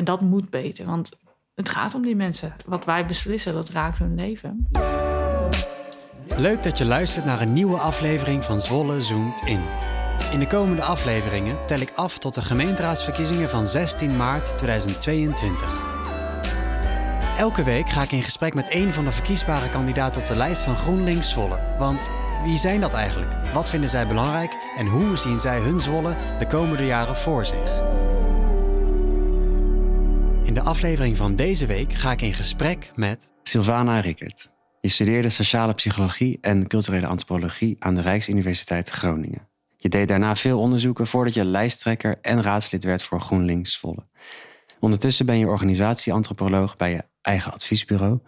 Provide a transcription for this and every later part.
En dat moet beter, want het gaat om die mensen. Wat wij beslissen, dat raakt hun leven. Leuk dat je luistert naar een nieuwe aflevering van Zwolle Zoomt In. In de komende afleveringen tel ik af tot de gemeenteraadsverkiezingen van 16 maart 2022. Elke week ga ik in gesprek met één van de verkiesbare kandidaten op de lijst van GroenLinks Zwolle. Want wie zijn dat eigenlijk? Wat vinden zij belangrijk? En hoe zien zij hun Zwolle de komende jaren voor zich? In de aflevering van deze week ga ik in gesprek met Silvana Rickert. Je studeerde sociale psychologie en culturele antropologie aan de Rijksuniversiteit Groningen. Je deed daarna veel onderzoeken voordat je lijsttrekker en raadslid werd voor GroenLinks Zwolle. Ondertussen ben je organisatieantropoloog bij je eigen adviesbureau.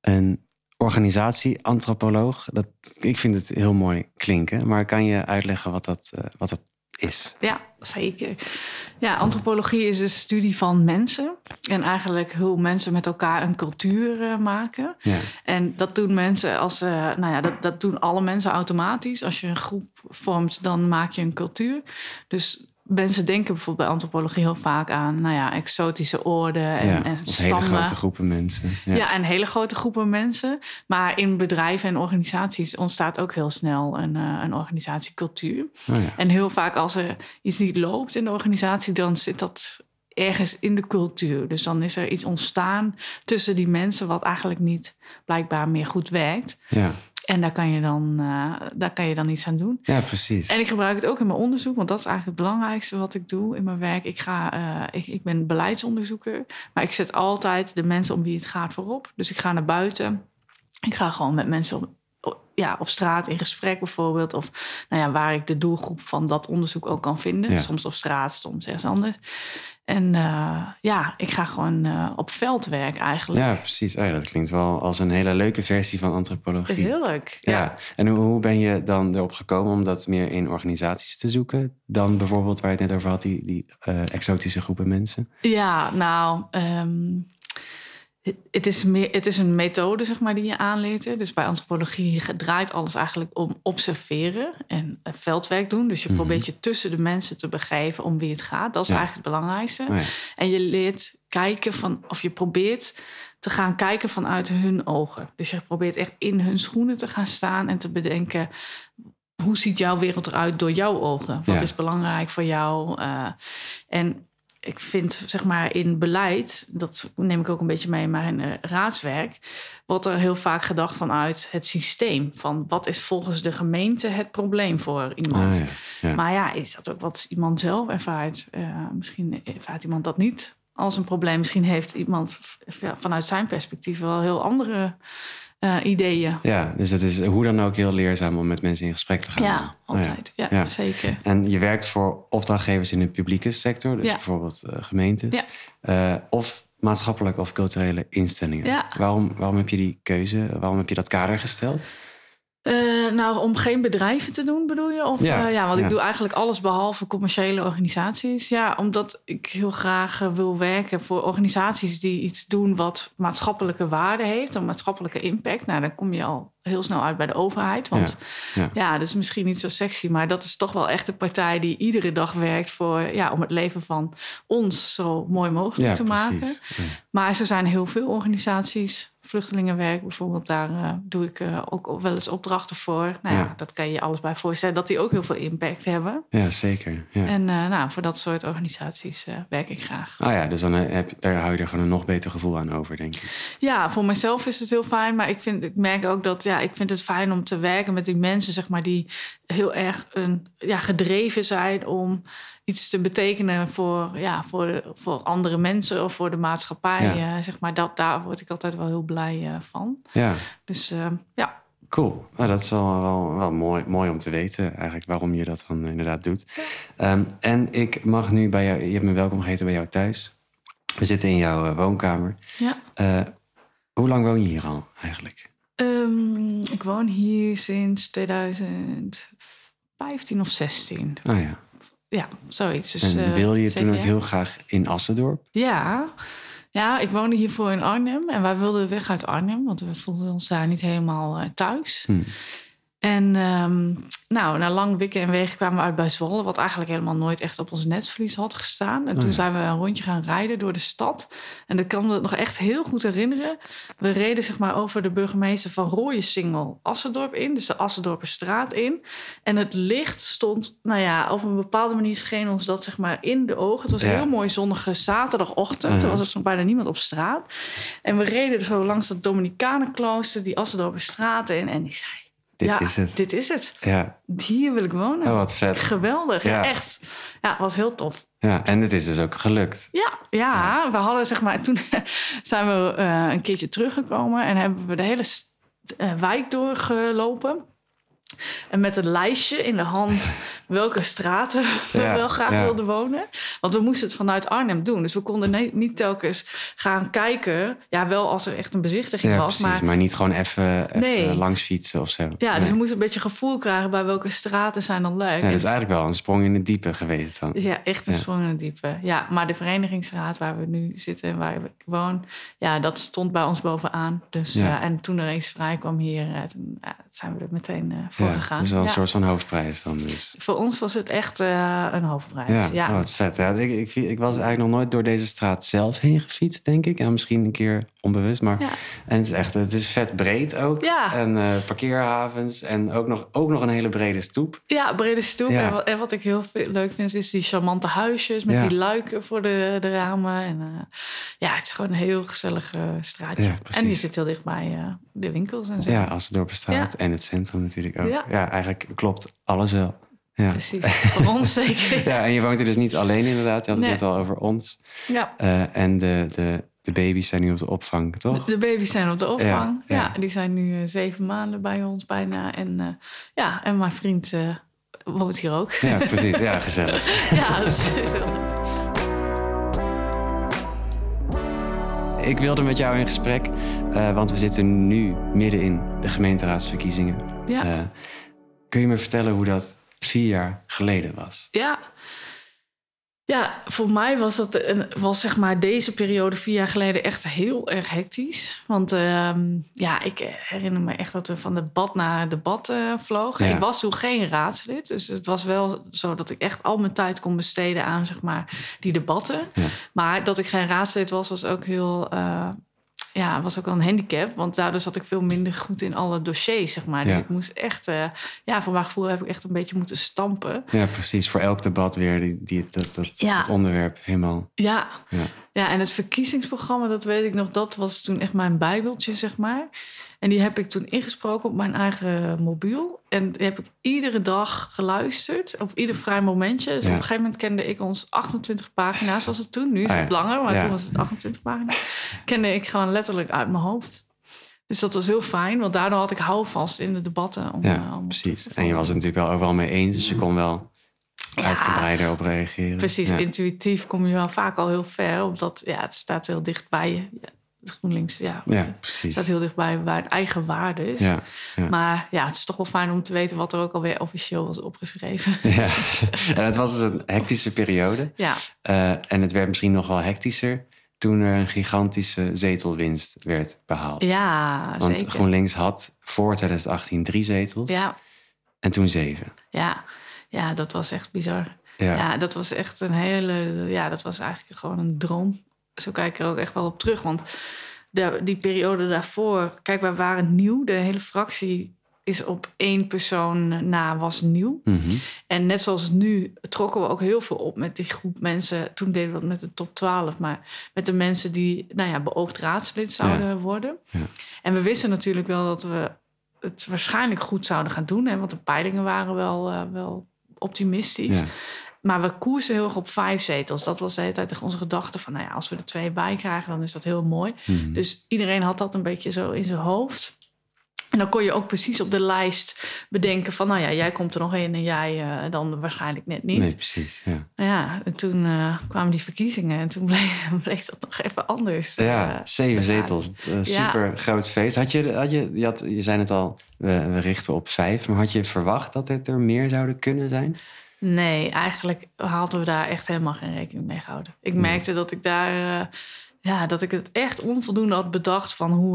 Een organisatieantropoloog, ik vind het heel mooi klinken, maar kan je uitleggen wat dat is? Ja, zeker. Ja, antropologie is de studie van mensen en eigenlijk hoe mensen met elkaar een cultuur maken. Ja. En dat doen mensen dat doen alle mensen automatisch. Als je een groep vormt, dan maak je een cultuur. Dus mensen denken bijvoorbeeld bij antropologie heel vaak aan exotische oorden en stammen. Hele grote groepen mensen. Ja. En hele grote groepen mensen. Maar in bedrijven en organisaties ontstaat ook heel snel een organisatiecultuur. Oh ja. En heel vaak als er iets niet loopt in de organisatie, dan zit dat ergens in de cultuur. Dus dan is er iets ontstaan tussen die mensen wat eigenlijk niet blijkbaar meer goed werkt. Ja. En daar kan je dan iets aan doen. Ja, precies. En ik gebruik het ook in mijn onderzoek, want dat is eigenlijk het belangrijkste wat ik doe in mijn werk. Ik ben beleidsonderzoeker, maar ik zet altijd de mensen om wie het gaat voorop. Dus ik ga naar buiten. Ik ga gewoon met mensen op straat in gesprek bijvoorbeeld. Of waar ik de doelgroep van dat onderzoek ook kan vinden. Ja. Soms op straat, soms ergens anders. En ik ga gewoon op veldwerk eigenlijk. Ja, precies. Oh ja, dat klinkt wel als een hele leuke versie van antropologie. Dat is heel leuk. Ja. En hoe ben je dan erop gekomen om dat meer in organisaties te zoeken? Dan bijvoorbeeld waar je het net over had, die exotische groepen mensen. Ja, Het is een methode, zeg maar, die je aanleert. Dus bij antropologie draait alles eigenlijk om observeren en veldwerk doen. Dus je probeert je tussen de mensen te begeven om wie het gaat. Dat is eigenlijk het belangrijkste. Oh ja. En je leert kijken je probeert te gaan kijken vanuit hun ogen. Dus je probeert echt in hun schoenen te gaan staan en te bedenken, hoe ziet jouw wereld eruit door jouw ogen? Wat is belangrijk voor jou? En ik vind, zeg maar, in beleid, dat neem ik ook een beetje mee in mijn raadswerk, wordt er heel vaak gedacht vanuit het systeem. Van wat is volgens de gemeente het probleem voor iemand? Ah, ja. Maar is dat ook wat iemand zelf ervaart? Misschien ervaart iemand dat niet als een probleem. Misschien heeft iemand vanuit zijn perspectief wel heel andere ideeën. Ja, dus het is hoe dan ook heel leerzaam om met mensen in gesprek te gaan. Ja, altijd. Ja, zeker. En je werkt voor opdrachtgevers in de publieke sector, dus bijvoorbeeld gemeentes. Ja. Of maatschappelijke of culturele instellingen. Ja. Waarom heb je die keuze? Waarom heb je dat kader gesteld? Om geen bedrijven te doen, bedoel je? Want ik doe eigenlijk alles behalve commerciële organisaties. Ja, omdat ik heel graag wil werken voor organisaties die iets doen wat maatschappelijke waarde heeft, een maatschappelijke impact. Dan kom je al heel snel uit bij de overheid. Want dat is misschien niet zo sexy, maar dat is toch wel echt de partij die iedere dag werkt om het leven van ons zo mooi mogelijk te maken. Ja. Maar er zijn heel veel organisaties. Vluchtelingenwerk bijvoorbeeld, daar doe ik ook wel eens opdrachten voor. Dat kan je alles bij voorstellen, dat die ook heel veel impact hebben. Ja, zeker. Ja. En voor dat soort organisaties werk ik graag. Oh ja, dus dan daar hou je er gewoon een nog beter gevoel aan over, denk ik. Ja, voor mezelf is het heel fijn, maar ik merk ook dat ik vind het fijn om te werken met die mensen, zeg maar, die heel erg gedreven zijn om iets te betekenen voor andere mensen of voor de maatschappij. Ja. Zeg maar, daar word ik altijd wel heel blij van. Ja. Dus ja. Cool. Nou, dat is wel mooi om te weten eigenlijk waarom je dat dan inderdaad doet. Ja. En ik mag nu bij jou, je hebt me welkom geheten bij jou thuis. We zitten in jouw woonkamer. Ja. Hoe lang woon je hier al eigenlijk? Ik woon hier sinds 2015 of 16. Ah ja. Ja, zoiets. Dus, en wil je toen ook heel graag in Assendorp? Ja, ik woonde hiervoor in Arnhem. En wij wilden weg uit Arnhem, want we voelden ons daar niet helemaal thuis. En nou, na lang wikken en wegen kwamen we uit bij Zwolle, wat eigenlijk helemaal nooit echt op ons netvlies had gestaan. En toen zijn we een rondje gaan rijden door de stad. En dat kan me nog echt heel goed herinneren. We reden zeg maar over de burgemeester van Rooijesingel Assendorp in, dus de Assendorpenstraat in. En het licht stond, nou ja, op een bepaalde manier scheen ons dat zeg maar in de ogen. Het was een heel mooi zonnige zaterdagochtend. Toen was er nog bijna niemand op straat. En we reden zo langs dat Dominikanenklooster, die Assendorpenstraat in. En ik zei, Dit is het. Ja. Hier wil ik wonen. Oh, wat vet. Geweldig, ja. Echt. Ja, was heel tof. Ja, en het is dus ook gelukt. Ja. We hadden zeg maar... Toen zijn we een keertje teruggekomen en hebben we de hele wijk doorgelopen. En met een lijstje in de hand welke straten we wel graag wilden wonen. Want we moesten het vanuit Arnhem doen. Dus we konden niet telkens gaan kijken. Ja, wel als er echt een bezichtiging was. Precies, maar niet gewoon even langs fietsen of zo. Ja, dus we moesten een beetje gevoel krijgen bij welke straten zijn dan leuk. Ja, dat is eigenlijk wel een sprong in het diepe geweest dan. Ja, echt een sprong in het diepe. Ja, maar de verenigingsraad waar we nu zitten en waar ik woon... ja, dat stond bij ons bovenaan. Dus, en toen er eens vrij kwam hier, toen zijn we er meteen voor. Ja, dat is wel een soort van hoofdprijs dan dus. Voor ons was het echt een hoofdprijs. Ja. Oh, wat vet. Ja, ik was eigenlijk nog nooit door deze straat zelf heen gefietst, denk ik. En misschien een keer onbewust, maar... Ja. En het is vet breed ook. Ja. En parkeerhavens en ook nog een hele brede stoep. Ja, brede stoep. Ja. En wat ik heel leuk vind, is die charmante huisjes met die luiken voor de ramen. En, het is gewoon een heel gezellig straatje. Ja, en die zit heel dicht bij de winkels en zo. Ja, Assendorpenstraat en het centrum natuurlijk ook. Ja, eigenlijk klopt alles wel. Ja. Precies, voor ons zeker. Ja, en je woont er dus niet alleen inderdaad. Je had het net al over ons. Ja. En de baby's zijn nu op de opvang, toch? De baby's zijn op de opvang. Ja, die zijn nu 7 maanden bij ons bijna. En en mijn vriend woont hier ook. Ja, precies. Ja, gezellig. Ja, gezellig. Ik wilde met jou in gesprek, want we zitten nu midden in de gemeenteraadsverkiezingen. Ja. Kun je me vertellen hoe dat 4 jaar geleden was? Ja, voor mij was dat zeg maar deze periode 4 jaar geleden echt heel erg hectisch. Want ik herinner me echt dat we van debat naar debat vlogen. Ja. Ik was toen geen raadslid, dus het was wel zo dat ik echt al mijn tijd kon besteden aan zeg maar die debatten. Ja. Maar dat ik geen raadslid was, was ook heel... was ook wel een handicap, want daardoor zat ik veel minder goed in alle dossiers, zeg maar. Dus ik moest echt, voor mijn gevoel heb ik echt een beetje moeten stampen. Ja, precies. Voor elk debat weer dat onderwerp helemaal. Ja. Ja, en het verkiezingsprogramma, dat weet ik nog, dat was toen echt mijn bijbeltje, zeg maar. En die heb ik toen ingesproken op mijn eigen mobiel. En die heb ik iedere dag geluisterd, op ieder vrij momentje. Dus op een gegeven moment kende ik ons 28 pagina's, was het toen. Nu is het langer, maar toen was het 28 pagina's. Kende ik gewoon letterlijk uit mijn hoofd. Dus dat was heel fijn, want daardoor had ik houvast in de debatten. Om precies. En je was het natuurlijk wel overal mee eens, dus je kon wel... uitgebreider op reageren. Precies, intuïtief kom je wel vaak al heel ver. Omdat het staat heel dicht bij je. Ja, GroenLinks, precies. Het staat heel dicht bij waar het eigen waarde is. Ja. Maar het is toch wel fijn om te weten... wat er ook alweer officieel was opgeschreven. Ja, en het was dus een hectische periode. Ja. En het werd misschien nog wel hectischer... toen er een gigantische zetelwinst werd behaald. Ja, want zeker. GroenLinks had voor 2018 3 zetels. Ja. En toen 7. Ja. Ja, dat was echt bizar. Ja. Dat was echt een hele... Ja, dat was eigenlijk gewoon een droom. Zo kijk ik er ook echt wel op terug. Want die periode daarvoor... Kijk, wij waren nieuw. De hele fractie is op 1 persoon na was nieuw. Mm-hmm. En net zoals nu trokken we ook heel veel op met die groep mensen. Toen deden we dat met de top 12. Maar met de mensen die beoogd raadslid zouden worden. Ja. En we wisten natuurlijk wel dat we het waarschijnlijk goed zouden gaan doen. Hè? Want de peilingen waren wel optimistisch. Ja. Maar we koersen heel erg op 5 zetels. Dat was de hele tijd onze gedachte van... als we er 2 bij krijgen, dan is dat heel mooi. Mm-hmm. Dus iedereen had dat een beetje zo in zijn hoofd. En dan kon je ook precies op de lijst bedenken van... jij komt er nog in en jij dan waarschijnlijk net niet. Nee, precies, ja. En toen kwamen die verkiezingen en toen bleek dat nog even anders. Ja, 7 zetels. Super groot feest. Je zei het al, we richten op 5. Maar had je verwacht dat het er meer zouden kunnen zijn? Nee, eigenlijk hadden we daar echt helemaal geen rekening mee gehouden. Ik merkte dat ik daar... Ja, dat ik het echt onvoldoende had bedacht van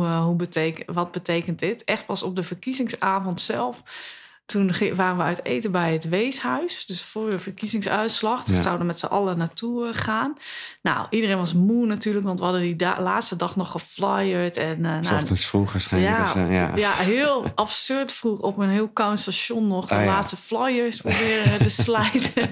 wat betekent dit. Echt pas op de verkiezingsavond zelf. Toen waren we uit eten bij het Weeshuis. Dus voor de verkiezingsuitslag. Ja. Dus we zouden met z'n allen naartoe gaan. Nou, iedereen was moe natuurlijk. Want we hadden die laatste dag nog geflyerd. Ochtends vroeg waarschijnlijk. Ja, heel absurd vroeg. Op een heel koud station nog. De laatste flyers proberen te slijten.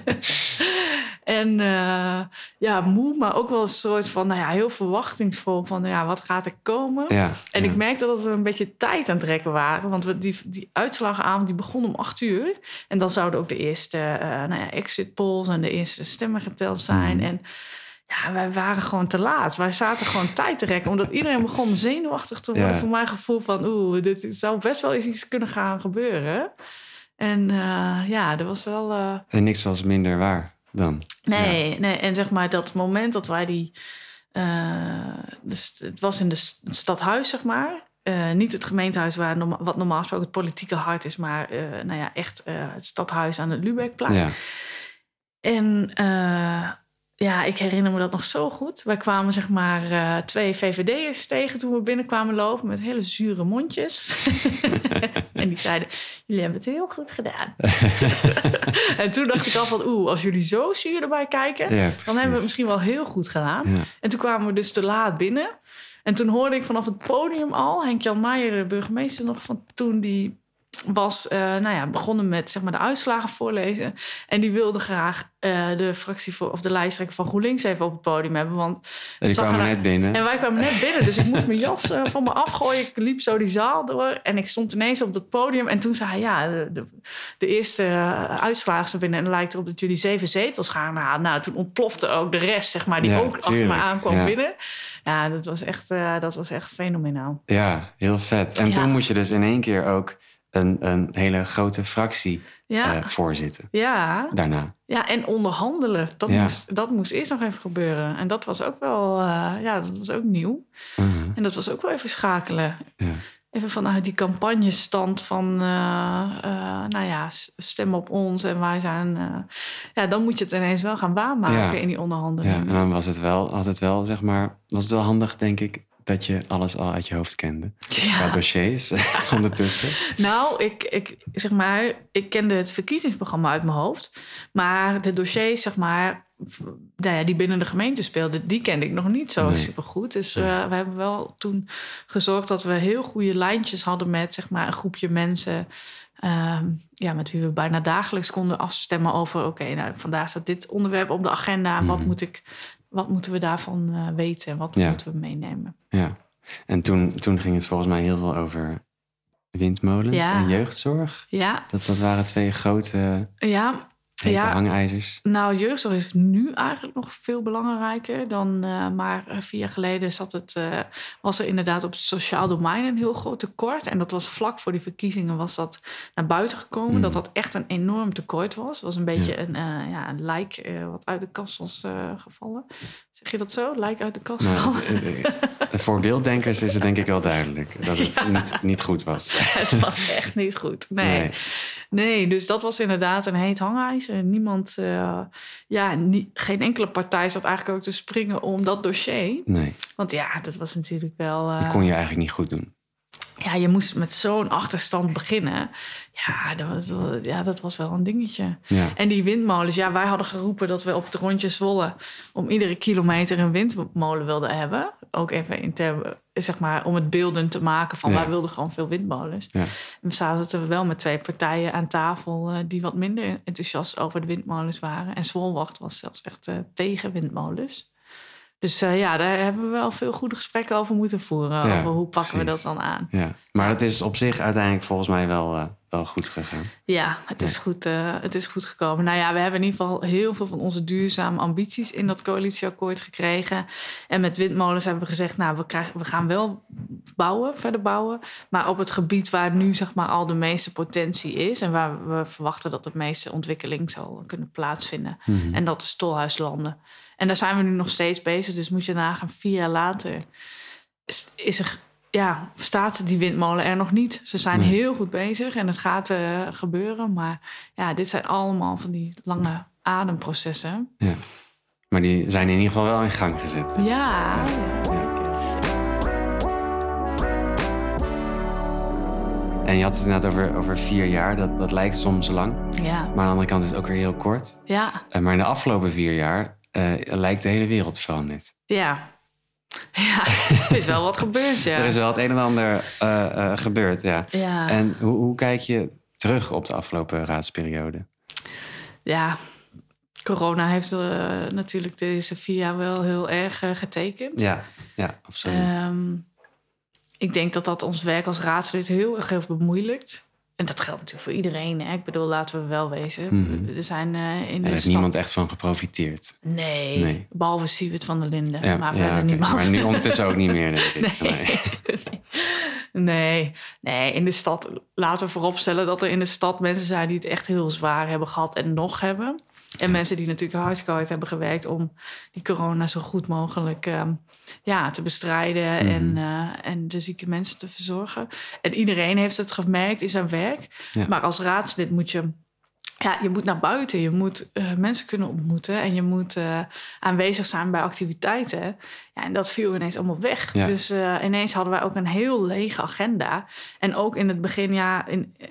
Moe. Maar ook wel een soort van, heel verwachtingsvol. Van, wat gaat er komen? Ja, en ik merkte dat we een beetje tijd aan het trekken waren. Want die uitslagavond, die begon om 8:00. En dan zouden ook de eerste exit polls en de eerste stemmen geteld zijn. En wij waren gewoon te laat. Wij zaten gewoon tijd te rekken. Omdat iedereen begon zenuwachtig te worden. Ja. Voor mijn gevoel van, dit zou best wel eens iets kunnen gaan gebeuren. Er was wel... En niks was minder waar dan? Nee. En zeg maar, dat moment dat wij die... het was in het stadhuis, zeg maar... niet het gemeentehuis waar wat normaal gesproken het politieke hart is... maar het stadhuis aan de Lubeckplaat. Ja. En ik herinner me dat nog zo goed. Wij kwamen zeg maar 2 VVD'ers tegen toen we binnenkwamen lopen... met hele zure mondjes. En die zeiden, jullie hebben het heel goed gedaan. En toen dacht ik al van, als jullie zo zuur erbij kijken... Ja, dan hebben we het misschien wel heel goed gedaan. Ja. En toen kwamen we dus te laat binnen... En toen hoorde ik vanaf het podium al... Henk Jan Meijer, de burgemeester nog van toen... die was begonnen met zeg maar, de uitslagen voorlezen. En die wilde graag de fractie of de lijsttrekker van GroenLinks... even op het podium hebben. Want die kwamen net binnen. En wij kwamen net binnen, dus ik moest mijn jas van me afgooien. Ik liep zo die zaal door en ik stond ineens op dat podium. En toen zei hij, de eerste uitslagen zijn binnen... en het lijkt erop dat jullie 7 zetels gaan halen. Nou, toen ontplofte ook de rest, zeg maar, die ook achter me aankwam binnen... Ja, dat was echt fenomenaal. Ja, heel vet. En toen moest je dus in één keer ook een hele grote fractie voorzitten. Ja. Daarna. Ja, en onderhandelen. Dat moest eerst nog even gebeuren. En dat was ook wel dat was ook nieuw. Uh-huh. En dat was ook wel even schakelen. Ja. Even vanuit die campagnestand van, stem op ons en wij zijn... dan moet je het ineens wel gaan waarmaken in die onderhandeling. Ja, en dan was het wel altijd wel, zeg maar... Was het wel handig, denk ik, dat je alles al uit je hoofd kende. Qua dossiers ondertussen. Nou, ik kende het verkiezingsprogramma uit mijn hoofd. Maar de dossiers, zeg maar... die binnen de gemeente speelden, die kende ik nog niet zo supergoed. Dus we hebben wel toen gezorgd dat we heel goede lijntjes hadden... met zeg maar, een groepje mensen met wie we bijna dagelijks konden afstemmen... over vandaag staat dit onderwerp op de agenda... Mm-hmm. Wat moeten we daarvan weten en wat moeten we meenemen? Ja, en toen ging het volgens mij heel veel over... windmolens en jeugdzorg. Ja. Dat waren 2 grote... Ja. Ja, hangijzers. Nou, jeugdzorg is nu eigenlijk nog veel belangrijker dan... maar 4 jaar geleden was er inderdaad op het sociaal domein een heel groot tekort. En dat was vlak voor die verkiezingen was dat naar buiten gekomen. Mm. Dat echt een enorm tekort was. Het was een beetje een lijk wat uit de kast was gevallen. Zeg je dat zo? Lijk uit de kast gevallen? Voor beelddenkers is het denk ik wel duidelijk dat het niet goed was. Het was echt niet goed, nee. Dus dat was inderdaad een heet hangijzer. Niemand, geen enkele partij zat eigenlijk ook te springen om dat dossier. Nee. Want dat was natuurlijk wel... Dat kon je eigenlijk niet goed doen. Ja, je moest met zo'n achterstand beginnen. Ja, dat was wel een dingetje. Ja. En die windmolens. Ja, wij hadden geroepen dat we op het rondje Zwolle... om iedere kilometer een windmolen wilden hebben. Ook even in termen, zeg maar, om het beeldend te maken van... wij wilden gewoon veel windmolens. Ja. En we zaten er wel met 2 partijen aan tafel... die wat minder enthousiast over de windmolens waren. En Zwolwacht was zelfs echt tegen windmolens. Dus daar hebben we wel veel goede gesprekken over moeten voeren. Over hoe pakken we dat dan aan. Ja. Maar dat is op zich uiteindelijk volgens mij wel goed gegaan. Ja, het is goed gekomen. Nou ja, we hebben in ieder geval heel veel van onze duurzame ambities... in dat coalitieakkoord gekregen. En met windmolens hebben we gezegd... we gaan wel verder bouwen. Maar op het gebied waar nu zeg maar, al de meeste potentie is... en waar we verwachten dat de meeste ontwikkeling zal kunnen plaatsvinden. Mm-hmm. En dat is tolhuislanden. En daar zijn we nu nog steeds bezig. Dus moet je nagaan, 4 jaar later staat die windmolen er nog niet. Ze zijn heel goed bezig en het gaat gebeuren. Maar dit zijn allemaal van die lange ademprocessen. Ja. Maar die zijn in ieder geval wel in gang gezet. Dus. Ja. En je had het inderdaad over 4 jaar. Dat lijkt soms lang. Ja. Maar aan de andere kant is het ook weer heel kort. Ja. Maar in de afgelopen 4 jaar lijkt de hele wereld veranderd. Ja. Ja, er is wel wat gebeurd, ja. Er is wel het een en ander gebeurd, ja. Ja. En hoe kijk je terug op de afgelopen raadsperiode? Ja, corona heeft natuurlijk deze 4 jaar wel heel erg getekend. Ja, absoluut. Ik denk dat ons werk als raadslid heel erg bemoeilijkt. En dat geldt natuurlijk voor iedereen. Hè? Ik bedoel, laten we wel wezen. Mm-hmm. Er zijn in de heeft niemand echt van geprofiteerd. Nee. Behalve Siewert van de Linden. Ja, maar verder niemand. Maar nu ondertussen ook niet meer, denk ik. Nee, in de stad. Laten we vooropstellen dat er in de stad mensen zijn die het echt heel zwaar hebben gehad en nog hebben. En mensen die natuurlijk hartstikke hard hebben gewerkt om die corona zo goed mogelijk te bestrijden. Mm-hmm. En de zieke mensen te verzorgen. En iedereen heeft het gemerkt in zijn werk. Ja. Maar als raadslid moet je moet naar buiten. Je moet mensen kunnen ontmoeten. En je moet aanwezig zijn bij activiteiten. Ja, en dat viel ineens allemaal weg. Ja. Dus ineens hadden wij ook een heel lege agenda. En ook in het begin,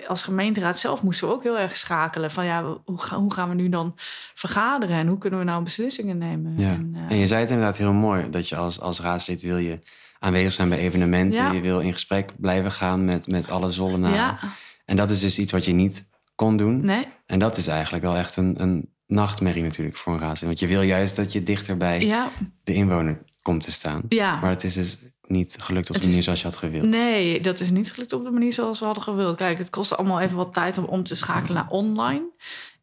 als gemeenteraad zelf moesten we ook heel erg schakelen. Van hoe gaan we nu dan vergaderen? En hoe kunnen we nou beslissingen nemen? Ja. En je zei het inderdaad heel mooi. Dat je als raadslid wil je aanwezig zijn bij evenementen. Ja. Je wil in gesprek blijven gaan met alle Zwollenaren. Ja. En dat is dus iets wat je niet kon doen. Nee. En dat is eigenlijk wel echt een nachtmerrie natuurlijk voor een raadslid. Want je wil juist dat je dichter bij de inwoner komt te staan. Ja. Maar het is dus niet gelukt op de manier zoals je had gewild. Nee, dat is niet gelukt op de manier zoals we hadden gewild. Kijk, het kostte allemaal even wat tijd om te schakelen naar online.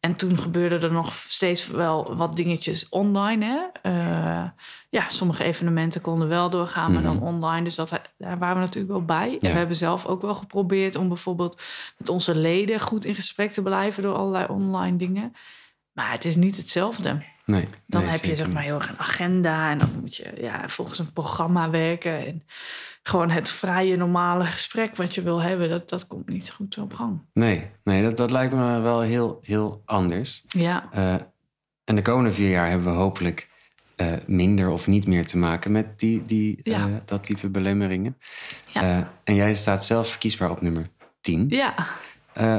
En toen gebeurden er nog steeds wel wat dingetjes online. Hè? Sommige evenementen konden wel doorgaan, maar dan online. Dus daar waren we natuurlijk wel bij. Ja. En we hebben zelf ook wel geprobeerd om bijvoorbeeld met onze leden goed in gesprek te blijven door allerlei online dingen. Maar het is niet hetzelfde. Nee, dan heb je heel erg een agenda en dan moet je volgens een programma werken. En gewoon het vrije, normale gesprek wat je wil hebben, dat komt niet goed op gang. Nee, dat lijkt me wel heel, heel anders. Ja. En de komende 4 jaar hebben we hopelijk minder of niet meer te maken met dat type belemmeringen. Ja. En jij staat zelf verkiesbaar op nummer 10. Ja.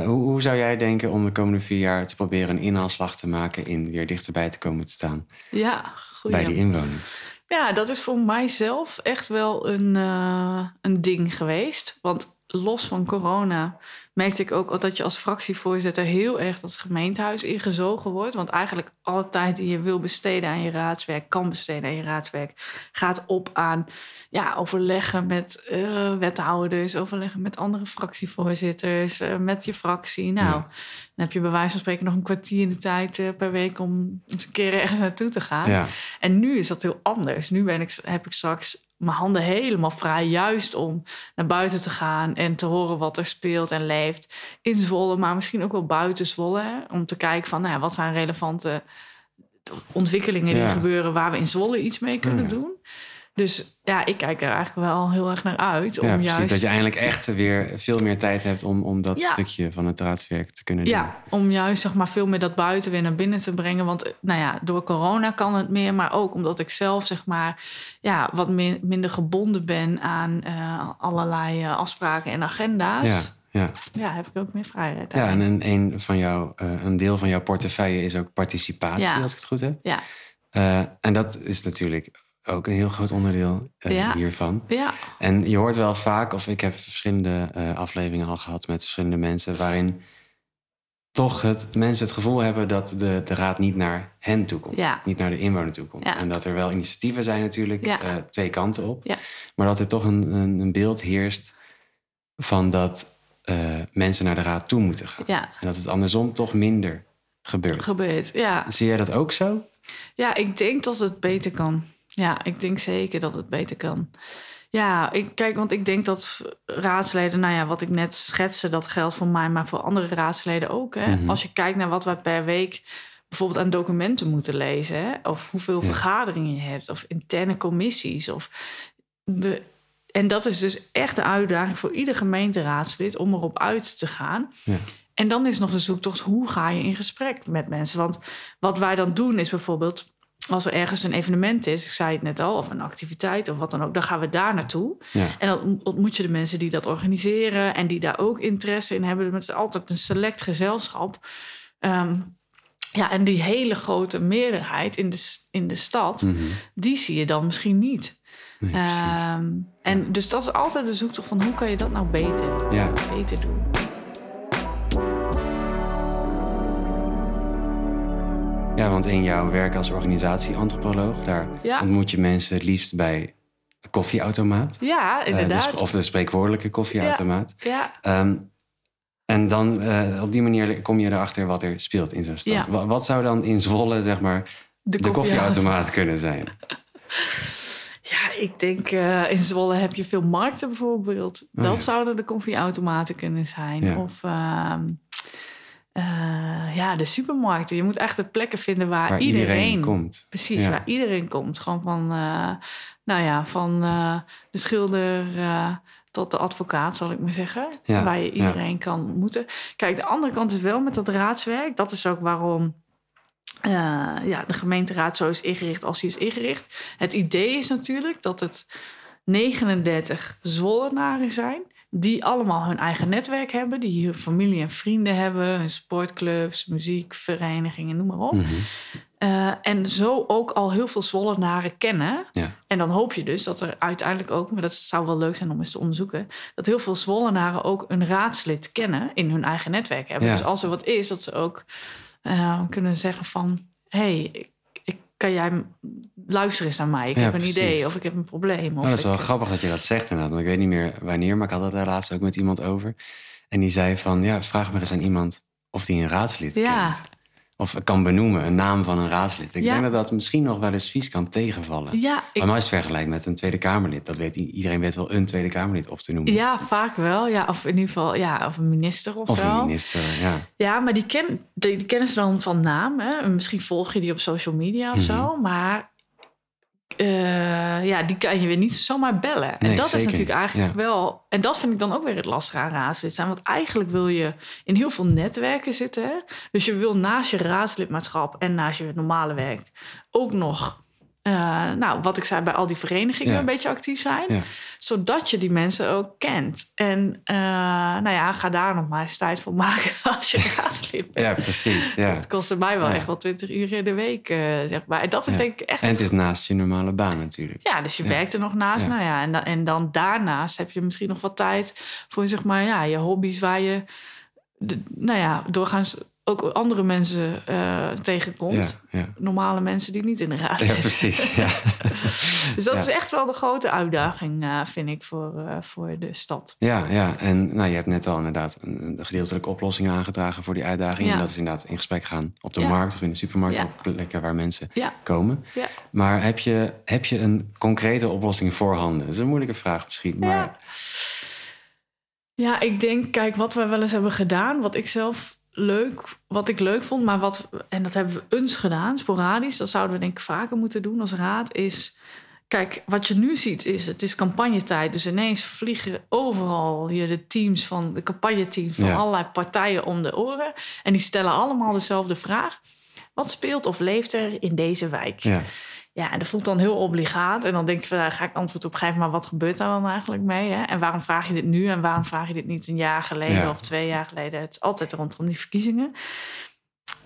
Hoe zou jij denken om de komende 4 jaar te proberen een inhaalslag te maken in weer dichterbij te komen te staan? Ja, goeie. Bij de inwoners? Ja, dat is voor mijzelf echt wel een ding geweest. Want los van corona merkte ik ook dat je als fractievoorzitter heel erg dat gemeentehuis ingezogen wordt. Want eigenlijk alle tijd die je wil besteden aan je raadswerk, gaat op aan overleggen met wethouders, overleggen met andere fractievoorzitters, met je fractie. Nou, dan heb je bij wijze van spreken nog een kwartier in de tijd per week om eens een keer ergens naartoe te gaan. Ja. En nu is dat heel anders. Nu heb ik straks mijn handen helemaal vrij, juist om naar buiten te gaan en te horen wat er speelt en leeft in Zwolle, maar misschien ook wel buiten Zwolle. Hè? Om te kijken van wat zijn relevante ontwikkelingen die gebeuren waar we in Zwolle iets mee kunnen doen. Dus ik kijk er eigenlijk wel heel erg naar uit. Ja, precies, dat je eindelijk echt weer veel meer tijd hebt om dat stukje van het raadswerk te kunnen doen. Ja, om juist veel meer dat buiten weer naar binnen te brengen. Want door corona kan het meer. Maar ook omdat ik zelf wat minder gebonden ben aan allerlei afspraken en agenda's. Ja, heb ik ook meer vrijheid. Ja, en een deel van jouw portefeuille is ook participatie, als ik het goed heb. Ja. En dat is natuurlijk ook een heel groot onderdeel hiervan. Ja. En je hoort wel vaak, of ik heb verschillende afleveringen al gehad met verschillende mensen, waarin toch mensen het gevoel hebben dat de raad niet naar hen toe komt. Ja. Niet naar de inwoner toe komt. Ja. En dat er wel initiatieven zijn natuurlijk, twee kanten op. Ja. Maar dat er toch een beeld heerst van dat mensen naar de raad toe moeten gaan. Ja. En dat het andersom toch minder gebeurt. Ja. Zie jij dat ook zo? Ja, ik denk dat het beter kan. Ja, ik denk zeker dat het beter kan. Ja, want ik denk dat raadsleden, wat ik net schetste, dat geldt voor mij, maar voor andere raadsleden ook. Hè? Mm-hmm. Als je kijkt naar wat wij per week bijvoorbeeld aan documenten moeten lezen, hè? Of hoeveel vergaderingen je hebt, of interne commissies. En dat is dus echt de uitdaging voor ieder gemeenteraadslid om erop uit te gaan. Ja. En dan is nog de zoektocht, hoe ga je in gesprek met mensen? Want wat wij dan doen is bijvoorbeeld als er ergens een evenement is, ik zei het net al, of een activiteit of wat dan ook, dan gaan we daar naartoe. Ja. En dan ontmoet je de mensen die dat organiseren en die daar ook interesse in hebben. Het is altijd een select gezelschap. Ja, en die hele grote meerderheid in de stad, mm-hmm. die zie je dan misschien niet. Nee, en dus dat is altijd de zoektocht van hoe kan je dat nou beter doen. Ja, want in jouw werk als organisatie-antropoloog, daar ontmoet je mensen het liefst bij een koffieautomaat. Ja, inderdaad. Of de spreekwoordelijke koffieautomaat. Ja, ja. En dan op die manier kom je erachter wat er speelt in zo'n stad. Ja. Wat zou dan in Zwolle, zeg maar, de koffieautomaat kunnen zijn? Ja, ik denk, in Zwolle heb je veel markten bijvoorbeeld. Oh, dat zouden de koffieautomaten kunnen zijn. Ja. Of de supermarkten. Je moet echt de plekken vinden waar iedereen komt. Precies, waar iedereen komt. Gewoon van de schilder tot de advocaat, zal ik maar zeggen. Ja. Waar je iedereen kan ontmoeten. Kijk, de andere kant is wel met dat raadswerk. Dat is ook waarom... de gemeenteraad zo is ingericht als die is ingericht. Het idee is natuurlijk dat het 39 Zwollenaren zijn... die allemaal hun eigen netwerk hebben... die hier familie en vrienden hebben... hun sportclubs, muziekverenigingen, noem maar op. Mm-hmm. En zo ook al heel veel Zwollenaren kennen. Ja. En dan hoop je dus dat er uiteindelijk ook... maar dat zou wel leuk zijn om eens te onderzoeken... dat heel veel Zwollenaren ook een raadslid kennen... in hun eigen netwerk hebben. Ja. Dus als er wat is, dat ze ook... kunnen zeggen van... hey, kan jij luisteren eens naar mij? Ik heb een idee of ik heb een probleem. Of dat is wel grappig dat je dat zegt inderdaad. Ik weet niet meer wanneer, maar ik had het daar laatst ook met iemand over. En die zei van... ja, vraag maar eens aan iemand of die een raadslid kent. Of kan benoemen, een naam van een raadslid. Ik denk dat misschien nog wel eens vies kan tegenvallen. Ja, maar nou is het vergelijk met een Tweede Kamerlid. Dat iedereen weet wel een Tweede Kamerlid op te noemen. Ja, vaak wel. Ja, of in ieder geval, of een minister of zo. Of een minister, ja. Ja, maar die kennen ze dan van naam. Hè? Misschien volg je die op social media of zo. Maar die kan je weer niet zomaar bellen. Nee, en dat is natuurlijk eigenlijk wel... En dat vind ik dan ook weer het lastige aan raadslid zijn. Want eigenlijk wil je in heel veel netwerken zitten. Hè? Dus je wil naast je raadslidmaatschap en naast je normale werk... ook nog, wat ik zei, bij al die verenigingen een beetje actief zijn. Ja. Zodat je die mensen ook kent. En ga daar nog maar eens tijd voor maken als je raadslid bent. Ja, precies. Ja. Het kostte mij wel echt wel 20 uur in de week, zeg maar. En dat is denk ik echt... En het is naast je normale baan natuurlijk. Ja, dus je werkt er nog naast. Ja. Nou ja, en dan daarnaast heb je misschien nog wat tijd voor zeg maar, je hobby's waar je doorgaans... ook andere mensen tegenkomt. Ja, ja. Normale mensen die niet in de raad zitten. Ja, precies. Ja. Dus dat is echt wel de grote uitdaging, vind ik, voor de stad. Ja, ja. En je hebt net al inderdaad een gedeeltelijke oplossing aangedragen voor die uitdaging. Ja. En dat is inderdaad in gesprek gaan op de markt of in de supermarkt. Ja. Op plekken waar mensen komen. Ja. Maar heb je een concrete oplossing voorhanden? Dat is een moeilijke vraag misschien, maar... Ja, ik denk, kijk, wat we wel eens hebben gedaan, wat ik leuk vond, maar en dat hebben we eens gedaan, sporadisch, dat zouden we denk ik vaker moeten doen als raad, is... Kijk, wat je nu ziet is, het is campagnetijd. Dus ineens vliegen overal hier de campagneteams van allerlei partijen om de oren. En die stellen allemaal dezelfde vraag. Wat speelt of leeft er in deze wijk? Ja. Ja, en dat voelt dan heel obligaat. En dan denk ik, daar ga ik antwoord op geven... maar wat gebeurt daar dan eigenlijk mee? Hè? En waarom vraag je dit nu? En waarom vraag je dit niet een jaar geleden of 2 jaar geleden? Het is altijd rondom die verkiezingen.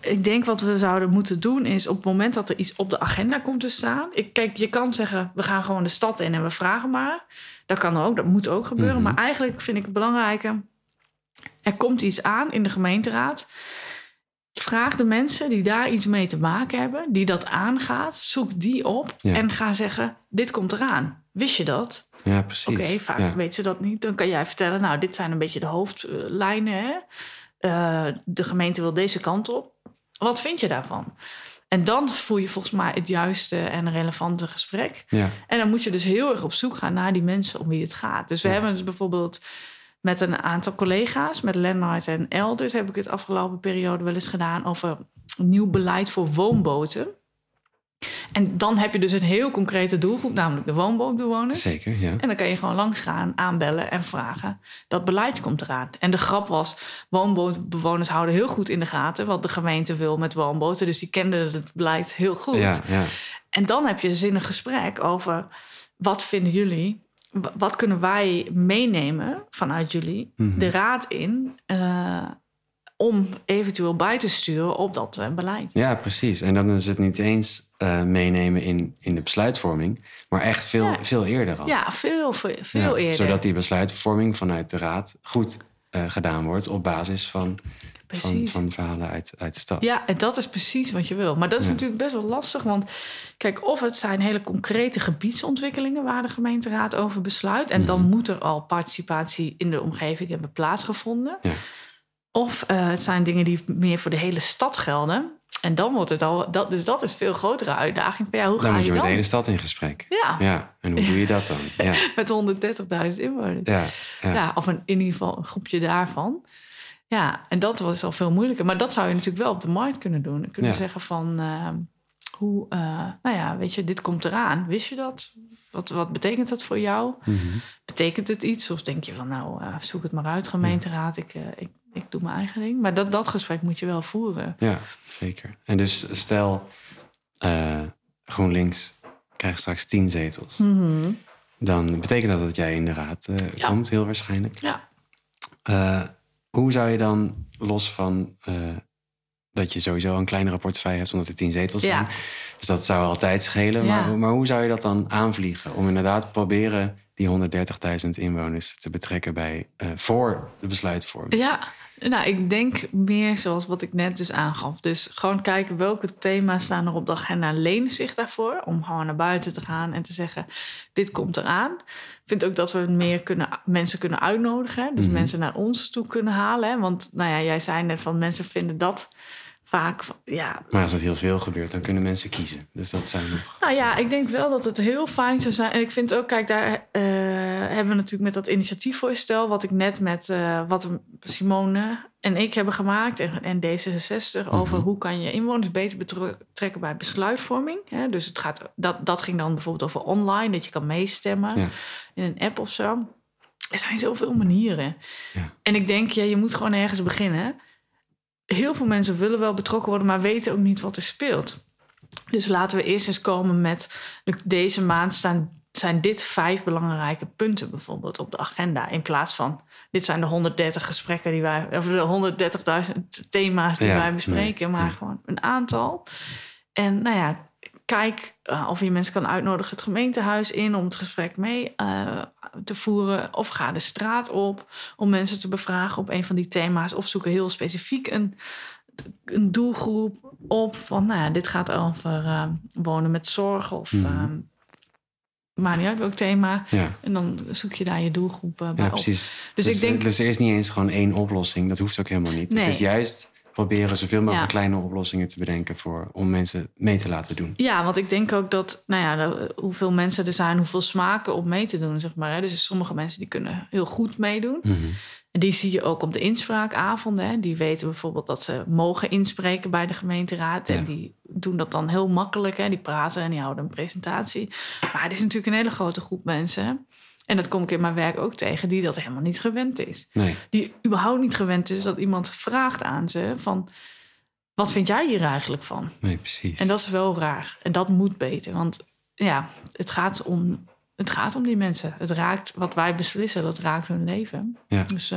Ik denk wat we zouden moeten doen is... op het moment dat er iets op de agenda komt te staan... Kijk, je kan zeggen, we gaan gewoon de stad in en we vragen maar. Dat kan ook, dat moet ook gebeuren. Mm-hmm. Maar eigenlijk vind ik het belangrijke... er komt iets aan in de gemeenteraad... Vraag de mensen die daar iets mee te maken hebben, die dat aangaat, zoek die op en ga zeggen, dit komt eraan. Wist je dat? Ja, precies. Oké, vaak weet ze dat niet. Dan kan jij vertellen, nou, dit zijn een beetje de hoofdlijnen. Hè? De gemeente wil deze kant op. Wat vind je daarvan? En dan voel je volgens mij het juiste en relevante gesprek. Ja. En dan moet je dus heel erg op zoek gaan naar die mensen om wie het gaat. Dus we hebben dus bijvoorbeeld... met een aantal collega's, met Lennart en elders... heb ik het afgelopen periode wel eens gedaan... over nieuw beleid voor woonboten. En dan heb je dus een heel concrete doelgroep, namelijk de woonbootbewoners. Zeker, ja. En dan kan je gewoon langs gaan, aanbellen en vragen. Dat beleid komt eraan. En de grap was, woonbootbewoners houden heel goed in de gaten, want de gemeente wil met woonboten, dus die kenden het beleid heel goed. Ja, ja. En dan heb je een zinnig gesprek over, wat vinden jullie? Wat kunnen wij meenemen vanuit jullie, mm-hmm, de raad in, om eventueel bij te sturen op dat beleid? Ja, precies. En dan is het niet eens meenemen in de besluitvorming, maar echt veel eerder al. Ja, veel eerder. Zodat die besluitvorming vanuit de raad goed gedaan wordt op basis van verhalen uit de stad. Ja, en dat is precies wat je wil. Maar dat is natuurlijk best wel lastig, want kijk, of het zijn hele concrete gebiedsontwikkelingen waar de gemeenteraad over besluit, en dan moet er al participatie in de omgeving hebben plaatsgevonden. Ja. Of het zijn dingen die meer voor de hele stad gelden. En dan wordt het al... Dus dat is een veel grotere uitdaging. Ja, hoe ga je dan? Dan moet je met de hele stad in gesprek. Ja. Ja. En hoe doe je dat dan? Ja. Met 130.000 inwoners. Ja. Ja. Ja, of in ieder geval een groepje daarvan. Ja, en dat was al veel moeilijker. Maar dat zou je natuurlijk wel op de markt kunnen doen. Kunnen zeggen van... weet je, dit komt eraan. Wist je dat? Wat betekent dat voor jou? Mm-hmm. Betekent het iets? Of denk je van, zoek het maar uit, gemeenteraad. Ik doe mijn eigen ding. Maar dat gesprek moet je wel voeren. Ja, zeker. En dus stel, GroenLinks krijgt straks 10 zetels. Mm-hmm. Dan betekent dat jij in de raad komt, heel waarschijnlijk. Ja. Hoe zou je dan, los van dat je sowieso een kleinere portefeuille hebt, omdat er 10 zetels zijn. Dus dat zou altijd schelen. Ja. Maar hoe zou je dat dan aanvliegen? Om inderdaad proberen die 130.000 inwoners te betrekken bij voor de besluitvorming. Ja, nou, ik denk meer zoals wat ik net dus aangaf. Dus gewoon kijken welke thema's staan er op de agenda, lenen zich daarvoor, om gewoon naar buiten te gaan en te zeggen, dit komt eraan. Ik vind ook dat we meer mensen kunnen uitnodigen. Dus mensen naar ons toe kunnen halen. Hè? Want jij zei net van, mensen vinden dat vaak... Maar als dat heel veel gebeurt, dan kunnen mensen kiezen. Dus dat zijn nog... Nou ja, ik denk wel dat het heel fijn zou zijn. En ik vind ook, kijk, daar hebben we natuurlijk met dat initiatiefvoorstel, wat ik net met wat Simone en ik hebben gemaakt, en D66, over hoe kan je inwoners beter betrekken bij besluitvorming. Hè? Dus het gaat, dat ging dan bijvoorbeeld over online, dat je kan meestemmen in een app of zo. Er zijn zoveel manieren. Ja. En ik denk, je moet gewoon ergens beginnen. Heel veel mensen willen wel betrokken worden, maar weten ook niet wat er speelt. Dus laten we eerst eens komen met, deze maand zijn dit 5 belangrijke punten bijvoorbeeld op de agenda. In plaats van, dit zijn de 130 gesprekken die wij... of de 130.000 thema's die wij bespreken, maar gewoon een aantal. En kijk of je mensen kan uitnodigen het gemeentehuis in, om het gesprek mee te voeren. Of ga de straat op om mensen te bevragen op een van die thema's. Of zoek heel specifiek een doelgroep op. Van dit gaat over wonen met zorg of... Maar nu heb je ook thema. Ja. En dan zoek je daar je doelgroep bij precies. Op. Dus ik denk... dus er is niet eens gewoon één oplossing. Dat hoeft ook helemaal niet. Nee. Het is juist proberen zoveel mogelijk kleine oplossingen te bedenken om mensen mee te laten doen. Ja, want ik denk ook dat, hoeveel mensen er zijn, hoeveel smaken op mee te doen, zeg maar. Hè. Dus sommige mensen die kunnen heel goed meedoen. Mm-hmm. En die zie je ook op de inspraakavonden. Hè. Die weten bijvoorbeeld dat ze mogen inspreken bij de gemeenteraad. Ja. En die doen dat dan heel makkelijk. Hè. Die praten en die houden een presentatie. Maar er is natuurlijk een hele grote groep mensen, en dat kom ik in mijn werk ook tegen, die dat helemaal niet gewend is. Nee. Die überhaupt niet gewend is dat iemand vraagt aan ze van, wat vind jij hier eigenlijk van? Nee, precies. En dat is wel raar. En dat moet beter. Want het gaat om die mensen. Het raakt wat wij beslissen, dat raakt hun leven. Ja. Dus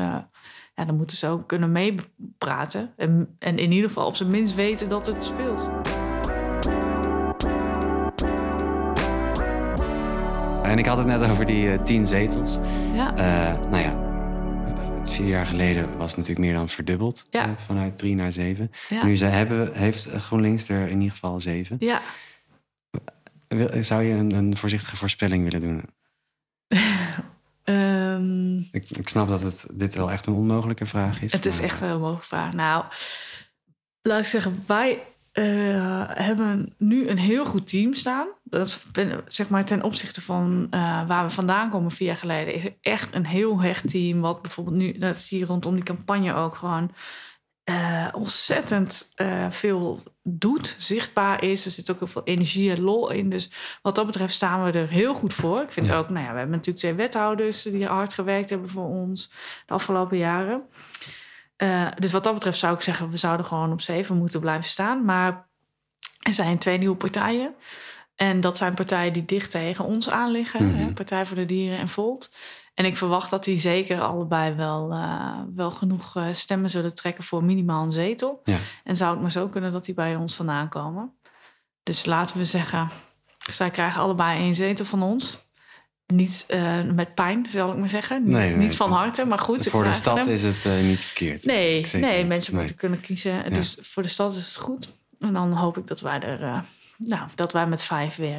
dan moeten ze ook kunnen meepraten. En in ieder geval op zijn minst weten dat het speelt. En ik had het net over die 10 zetels. Ja. 4 jaar geleden was het natuurlijk meer dan verdubbeld. Ja. Vanuit 3 naar 7. Ja. Nu heeft GroenLinks er in ieder geval 7. Ja. Zou je een voorzichtige voorspelling willen doen? Ik snap dat dit wel echt een onmogelijke vraag is. Het is echt een onmogelijke vraag. Nou, laat ik zeggen, wij hebben nu een heel goed team staan. Dat zeg maar ten opzichte van waar we vandaan komen 4 jaar geleden, is er echt een heel hecht team. Wat bijvoorbeeld nu, dat zie je rondom die campagne ook gewoon. ontzettend veel doet, zichtbaar is. Er zit ook heel veel energie en lol in. Dus wat dat betreft staan we er heel goed voor. Ik vind ook, nou ja, we hebben natuurlijk 2 wethouders die hard gewerkt hebben voor ons de afgelopen jaren. Dus wat dat betreft zou ik zeggen, we zouden gewoon op 7 moeten blijven staan. Maar er zijn 2 nieuwe partijen. En dat zijn partijen die dicht tegen ons aan liggen. Mm-hmm. Hè? Partij voor de Dieren en Volt. En ik verwacht dat die zeker allebei wel genoeg stemmen zullen trekken voor minimaal een zetel. Ja. En zou het maar zo kunnen dat die bij ons vandaan komen. Dus laten we zeggen, zij krijgen allebei 1 zetel van ons. Niet met pijn, zal ik maar zeggen. Niet van harte, maar goed. Voor de stad is het niet verkeerd. Nee, mensen moeten kunnen kiezen. Ja. Dus voor de stad is het goed. En dan hoop ik dat wij er, dat wij met 5 weer...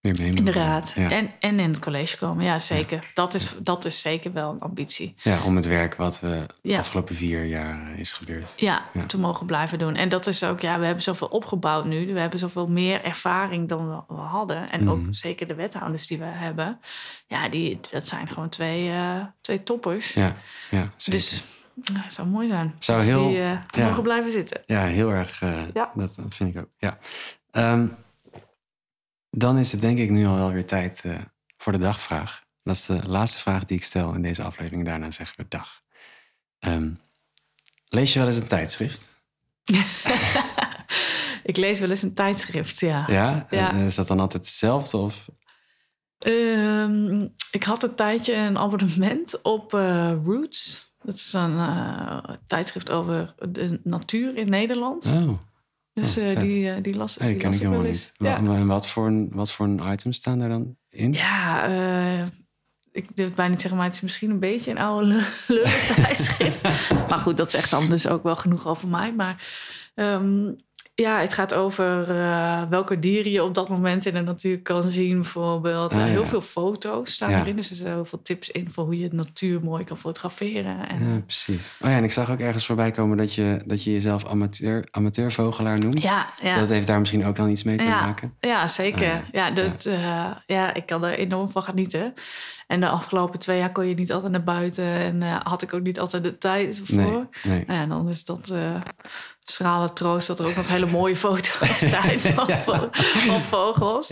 in de raad en in het college komen. Ja, zeker. Ja. Dat is zeker wel een ambitie. Ja, om het werk wat we de afgelopen 4 jaar is gebeurd. Ja, te mogen blijven doen. En dat is ook, we hebben zoveel opgebouwd nu. We hebben zoveel meer ervaring dan we hadden. En ook zeker de wethouders die we hebben. Ja, dat zijn gewoon 2 toppers. Ja, zeker. Dus het zou mooi zijn. Zou dus heel... mogen blijven zitten. Ja, heel erg. Dat vind ik ook. Ja. Dan is het denk ik nu al wel weer tijd voor de dagvraag. Dat is de laatste vraag die ik stel in deze aflevering. Daarna zeggen we dag. Lees je wel eens een tijdschrift? Ik lees wel eens een tijdschrift, ja. Ja? En is dat dan altijd hetzelfde? Of? Ik had een tijdje een abonnement op Roots. Dat is een tijdschrift over de natuur in Nederland. Oh. Dus die las ik ken ik helemaal niet. Ja. En wat voor een item staan daar dan in? Ja, ik durf het bijna niet zeggen, maar het is misschien een beetje een oude lullig tijdschrift. Maar goed, dat zegt dan dus ook wel genoeg over mij. Maar het gaat over welke dieren je op dat moment in de natuur kan zien, bijvoorbeeld. Heel veel foto's staan erin. Dus er zijn heel veel tips in voor hoe je de natuur mooi kan fotograferen. En... Ja, precies. Oh ja, en ik zag ook ergens voorbij komen dat je jezelf amateurvogelaar noemt. Ja. Dus dat heeft daar misschien ook dan iets mee te maken. Ja, zeker. Ik kan er enorm van genieten. En de afgelopen 2 jaar kon je niet altijd naar buiten. En had ik ook niet altijd de tijd voor. Nee. Nou ja, dan is dat... stralen troost dat er ook nog hele mooie foto's zijn van vogels.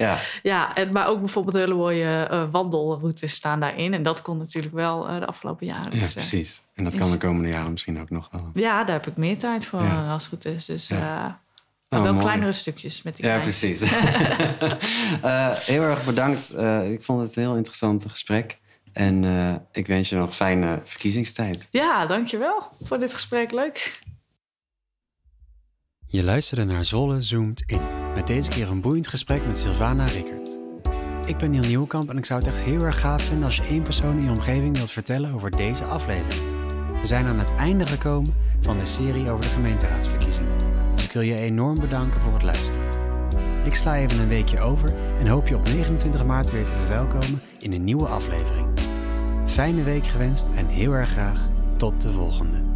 Maar ook bijvoorbeeld hele mooie wandelroutes staan daarin. En dat kon natuurlijk wel de afgelopen jaren. Ja, dus, precies. En dat kan de komende jaren misschien ook nog wel. Ja, daar heb ik meer tijd voor als het goed is. Dus wel mooi. Kleinere stukjes met die kleintjes. Ja, precies. Heel erg bedankt. Ik vond het een heel interessant gesprek. En ik wens je nog fijne verkiezingstijd. Ja, dankjewel voor dit gesprek. Leuk. Je luisterde naar Zwolle Zoomt In. Met deze keer een boeiend gesprek met Silvana Rickert. Ik ben Niel Nieuwkamp en ik zou het echt heel erg gaaf vinden als je 1 persoon in je omgeving wilt vertellen over deze aflevering. We zijn aan het einde gekomen van de serie over de gemeenteraadsverkiezingen. Dus ik wil je enorm bedanken voor het luisteren. Ik sla even een weekje over en hoop je op 29 maart weer te verwelkomen in een nieuwe aflevering. Fijne week gewenst en heel erg graag tot de volgende.